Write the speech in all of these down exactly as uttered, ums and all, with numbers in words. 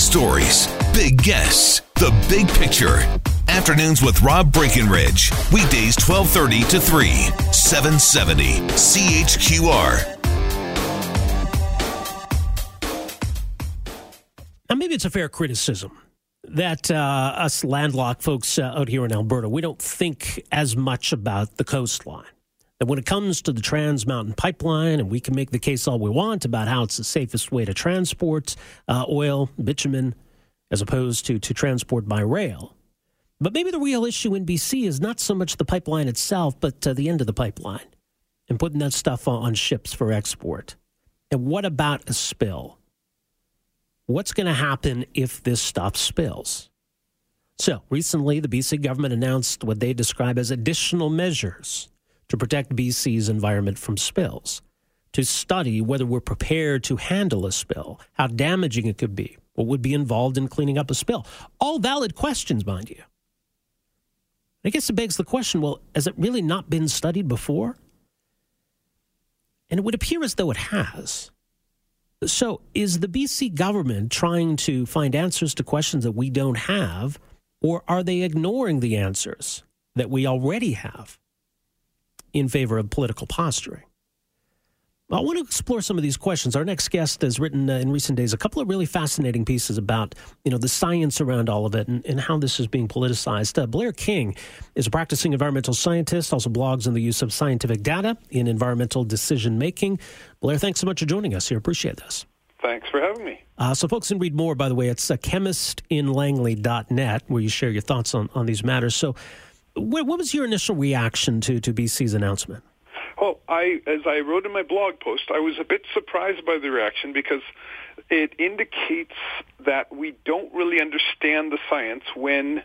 Big stories, big guests, the big picture. Afternoons with Rob Breakenridge. Weekdays twelve thirty to three, seven seventy C H Q R. Now, maybe it's a fair criticism that uh, us landlocked folks uh, out here in Alberta, we don't think as much about the coastline. That when it comes to the Trans Mountain Pipeline, and we can make the case all we want about how it's the safest way to transport uh, oil, bitumen, as opposed to, to transport by rail. But maybe the real issue in B C is not so much the pipeline itself, but uh, the end of the pipeline and putting that stuff on, on ships for export. And what about a spill? What's going to happen if this stuff spills? So recently, the B C government announced what they describe as additional measures to protect B C's environment from spills, to study whether we're prepared to handle a spill, how damaging it could be, what would be involved in cleaning up a spill. All valid questions, mind you. I guess it begs the question, well, has it really not been studied before? And it would appear as though it has. So is the B C government trying to find answers to questions that we don't have, or are they ignoring the answers that we already have in favor of political posturing? I want to explore some of these questions. Our next guest has written uh, in recent days a couple of really fascinating pieces about, you know, the science around all of it and, and how this is being politicized. Uh, Blair King is a practicing environmental scientist, also blogs on the use of scientific data in environmental decision-making. Blair, thanks so much for joining us here. Appreciate this. Thanks for having me. Uh, so folks can read more, by the way. It's uh, chemist in langley dot net, where you share your thoughts on, on these matters. So wh- what was your initial reaction to, to B C's announcement? Well, I, as I wrote in my blog post, I was a bit surprised by the reaction because it indicates that we don't really understand the science when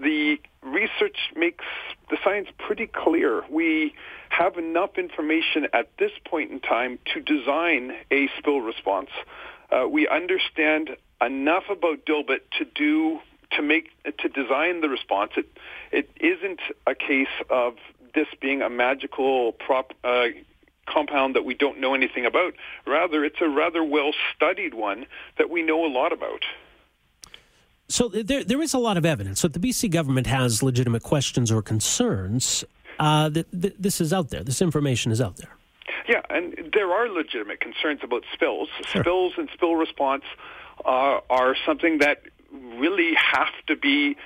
the research makes the science pretty clear. We have enough information at this point in time to design a spill response. Uh, we understand enough about Dilbit to do to make to design the response. It it isn't a case of this being a magical prop, uh, compound that we don't know anything about. Rather, it's a rather well-studied one that we know a lot about. So there, there is a lot of evidence. So the B C government has legitimate questions or concerns. Uh, that th- this is out there. This information is out there. Yeah, and there are legitimate concerns about spills. Sure. Spills and spill response uh, are something that really have to be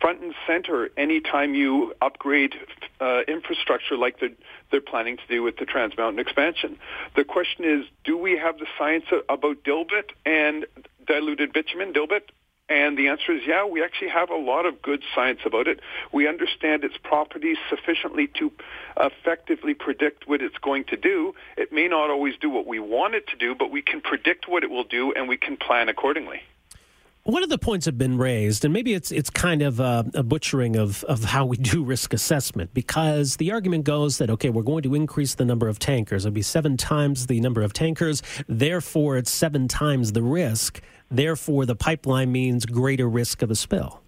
front and center anytime you upgrade uh, infrastructure like they're, they're planning to do with the Trans Mountain expansion. The question is, do we have the science about Dilbit and diluted bitumen, Dilbit? And the answer is, yeah, we actually have a lot of good science about it. We understand its properties sufficiently to effectively predict what it's going to do. It may not always do what we want it to do, but we can predict what it will do and we can plan accordingly. One of the points have been raised, and maybe it's it's kind of a, a butchering of, of how we do risk assessment, because the argument goes that, okay, we're going to increase the number of tankers. It'll be seven times the number of tankers. Therefore, it's seven times the risk. Therefore, the pipeline means greater risk of a spill.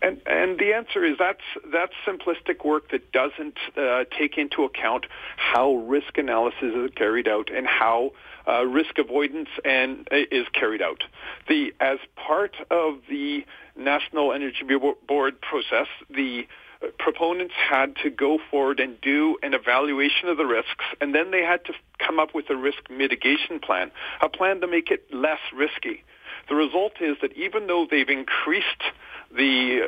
And, and the answer is that's that's simplistic work that doesn't uh, take into account how risk analysis is carried out and how uh, risk avoidance and uh, is carried out. The as part of the National Energy Board process, the proponents had to go forward and do an evaluation of the risks, and then they had to come up with a risk mitigation plan, a plan to make it less risky. The result is that even though they've increased the,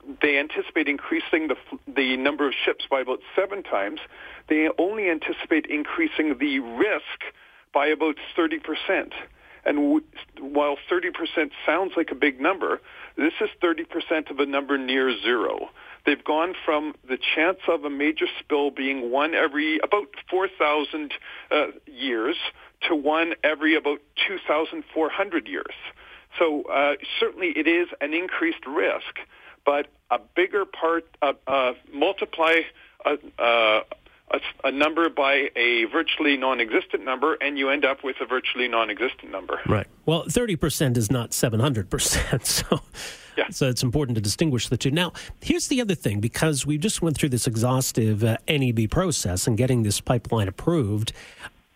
uh, they anticipate increasing the the number of ships by about seven times, they only anticipate increasing the risk by about thirty percent. And w- while thirty percent sounds like a big number, this is thirty percent of a number near zero. They've gone from the chance of a major spill being one every about four thousand uh, years to one every about two thousand four hundred years. So uh, certainly it is an increased risk, but a bigger part, uh, uh, multiply a, uh, a, a number by a virtually non-existent number, and you end up with a virtually non-existent number. Right. Well, thirty percent is not seven hundred percent, so... Yeah. So it's important to distinguish the two. Now, here's the other thing, because we just went through this exhaustive uh, N E B process in getting this pipeline approved.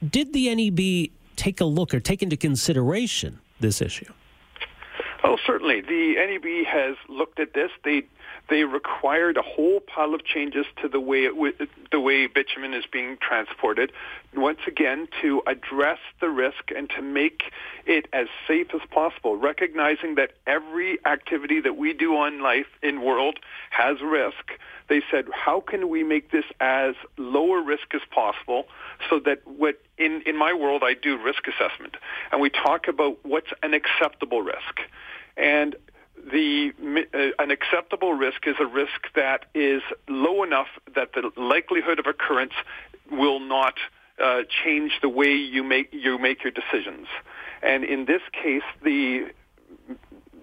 Did the N E B take a look or take into consideration this issue? Well, certainly. The N E B has looked at this. They they required a whole pile of changes to the way it, the way bitumen is being transported, once again, to address the risk and to make it as safe as possible, recognizing that every activity that we do on life in world has risk. They said, how can we make this as lower risk as possible so that what in, in my world, I do risk assessment, and we talk about what's an acceptable risk. And the uh, an acceptable risk is a risk that is low enough that the likelihood of occurrence will not uh, change the way you make you make your decisions. And in this case, the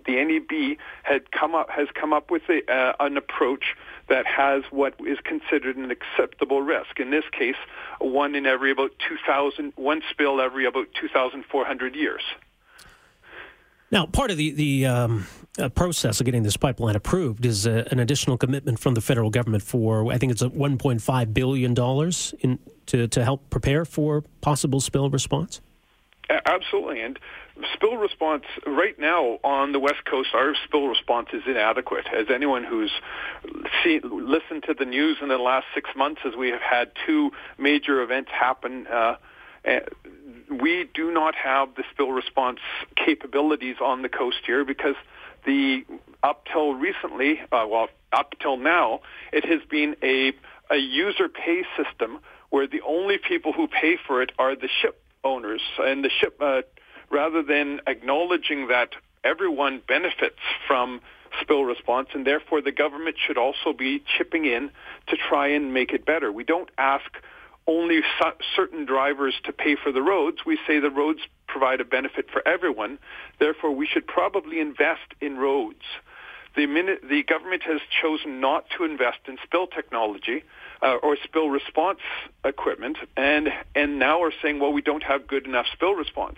the N E B had come up has come up with a, uh, an approach that has what is considered an acceptable risk. In this case, one in every about two thousand, one spill every about two thousand four hundred years. Now, part of the, the um, uh, process of getting this pipeline approved is uh, an additional commitment from the federal government for, I think it's one point five billion dollars in, to, to help prepare for possible spill response? Absolutely. And spill response right now on the West Coast, our spill response is inadequate. As anyone who's seen, listened to the news in the last six months, as we have had two major events happen, uh, we do not have the spill response capabilities on the coast here because the up till recently, uh, well, up till now, it has been a a user pay system where the only people who pay for it are the ship owners and the ship. Uh, rather than acknowledging that everyone benefits from spill response, and therefore the government should also be chipping in to try and make it better. We don't ask only certain drivers to pay for the roads. We say the roads provide a benefit for everyone. Therefore, we should probably invest in roads. The minute the government has chosen not to invest in spill technology uh, or spill response equipment, and, and now are saying, well, we don't have good enough spill response.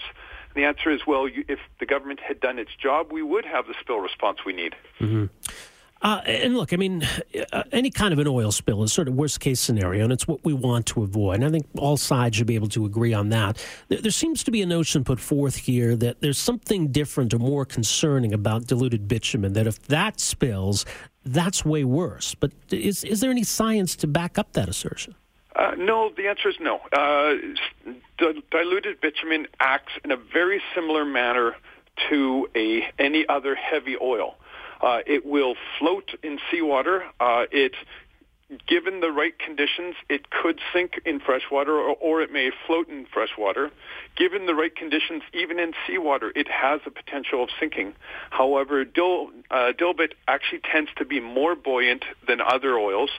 The answer is, well, you, if the government had done its job, we would have the spill response we need. Mm-hmm. Uh, and look, I mean, uh, any kind of an oil spill is sort of worst-case scenario, and it's what we want to avoid. And I think all sides should be able to agree on that. There, there seems to be a notion put forth here that there's something different or more concerning about diluted bitumen, that if that spills, that's way worse. But is, is there any science to back up that assertion? Uh, no, the answer is no. Uh, d- diluted bitumen acts in a very similar manner to a any other heavy oil. Uh, it will float in seawater. Uh, it, given the right conditions, it could sink in freshwater, or, or it may float in freshwater. Given the right conditions, even in seawater, it has the potential of sinking. However, Dil, uh, Dilbit actually tends to be more buoyant than other oils,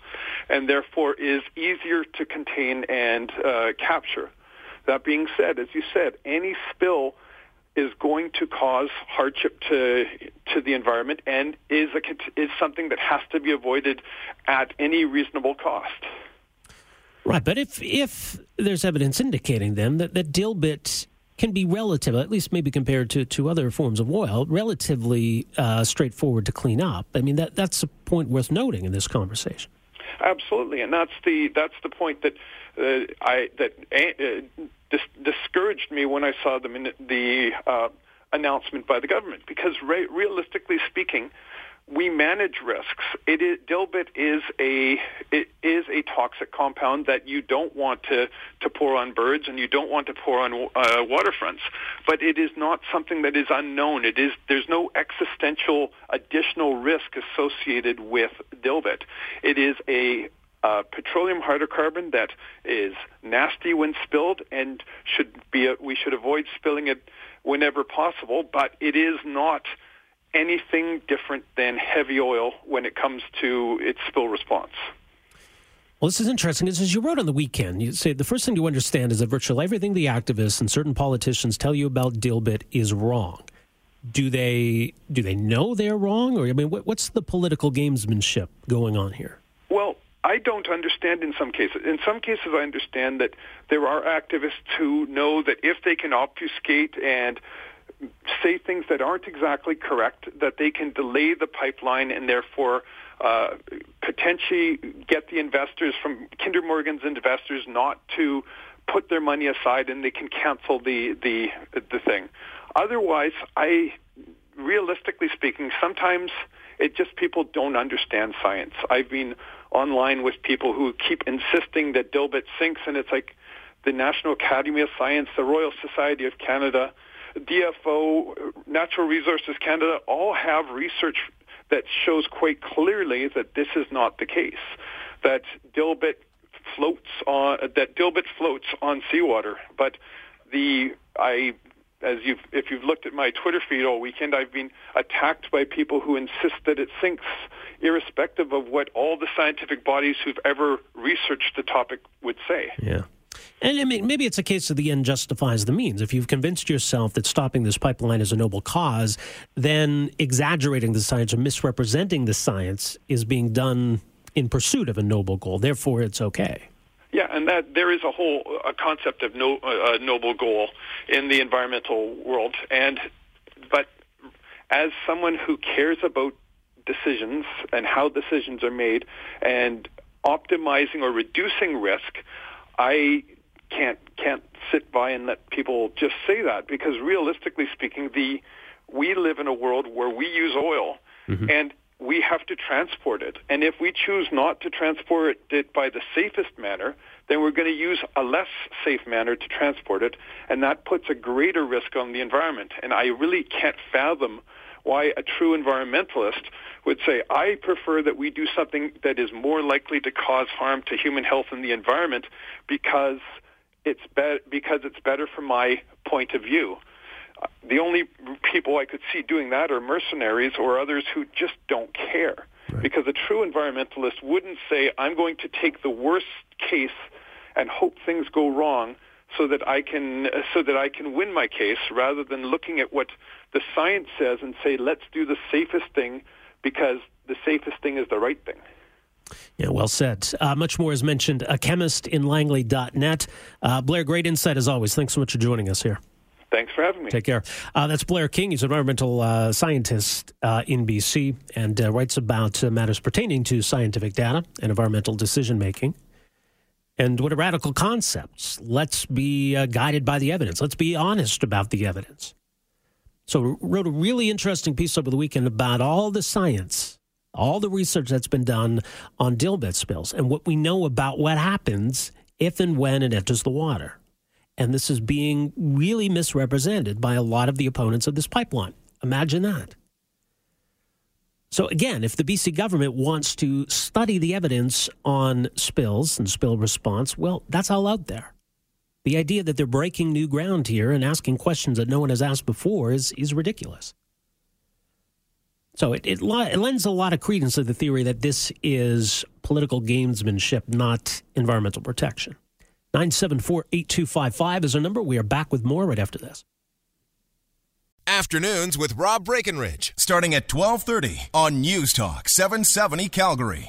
and therefore is easier to contain and uh, capture. That being said, as you said, any spill is going to cause hardship to to the environment and is a, is something that has to be avoided at any reasonable cost. Right, but if if there's evidence indicating then that, that Dilbit can be relative, at least maybe compared to, to other forms of oil, relatively uh, straightforward to clean up, I mean, that that's a point worth noting in this conversation. Absolutely, and that's the that's the point that uh, I that uh, dis- discouraged me when I saw the the uh, announcement by the government. Because re- realistically speaking, we manage risks. It is, Dilbit is a it is a toxic compound that you don't want to, to pour on birds and you don't want to pour on uh, waterfronts. But it is not something that is unknown. It is there's no existential additional risk associated with Dilbit. It is a uh, petroleum hydrocarbon that is nasty when spilled and should be a, we should avoid spilling it whenever possible. But it is not anything different than heavy oil when it comes to its spill response. Well, this is interesting. As you wrote on the weekend, you say the first thing to understand is that virtually everything the activists and certain politicians tell you about Dilbit is wrong. Do they do they know they're wrong? Or I mean, what, what's the political gamesmanship going on here? Well, I don't understand in some cases. In some cases, I understand that there are activists who know that if they can obfuscate and say things that aren't exactly correct, that they can delay the pipeline and therefore uh, potentially get the investors from Kinder Morgan's investors not to put their money aside, and they can cancel the the the thing. Otherwise, I realistically speaking, sometimes it just people don't understand science. I've been online with people who keep insisting that Dilbit sinks, and it's like the National Academy of Science, the Royal Society of Canada, D F O, Natural Resources Canada, all have research that shows quite clearly that this is not the case, that Dilbit floats on that Dilbit floats on seawater. But the I as you've if you've looked at my Twitter feed all weekend, I've been attacked by people who insist that it sinks, irrespective of what all the scientific bodies who've ever researched the topic would say. Yeah. And I mean, maybe it's a case of the end justifies the means. If you've convinced yourself that stopping this pipeline is a noble cause, then exaggerating the science or misrepresenting the science is being done in pursuit of a noble goal. Therefore, it's okay. Yeah, and that there is a whole a concept of no, uh, noble goal in the environmental world. And but as someone who cares about decisions and how decisions are made and optimizing or reducing risk, I can't can't sit by and let people just say that, because realistically speaking, the we live in a world where we use oil, mm-hmm. and we have to transport it. And if we choose not to transport it by the safest manner, then we're going to use a less safe manner to transport it, and that puts a greater risk on the environment. And I really can't fathom why a true environmentalist would say, I prefer that we do something that is more likely to cause harm to human health and the environment because it's be- because it's better from my point of view. The only people I could see doing that are mercenaries or others who just don't care. Right. Because a true environmentalist wouldn't say, I'm going to take the worst case and hope things go wrong so that I can so that I can win my case, rather than looking at what the science says and say, let's do the safest thing because the safest thing is the right thing. Yeah, well said. Uh, much more is mentioned. A chemist in langley dot net. Uh, Blair, great insight as always. Thanks so much for joining us here. Thanks for having me. Take care. Uh, that's Blair King. He's an environmental uh, scientist uh, in B C and uh, writes about uh, matters pertaining to scientific data and environmental decision-making. And what a radical concept. Let's be uh, guided by the evidence. Let's be honest about the evidence. So wrote a really interesting piece over the weekend about all the science, all the research that's been done on Dilbit spills and what we know about what happens if and when it enters the water. And this is being really misrepresented by a lot of the opponents of this pipeline. Imagine that. So again, if the B C government wants to study the evidence on spills and spill response, well, that's all out there. The idea that they're breaking new ground here and asking questions that no one has asked before is, is ridiculous. So it, it, li- it lends a lot of credence to the theory that this is political gamesmanship, not environmental protection. nine seven four, eight two five five is our number. We are back with more right after this. Afternoons with Rob Breakenridge, starting at twelve thirty on News Talk seven seventy Calgary.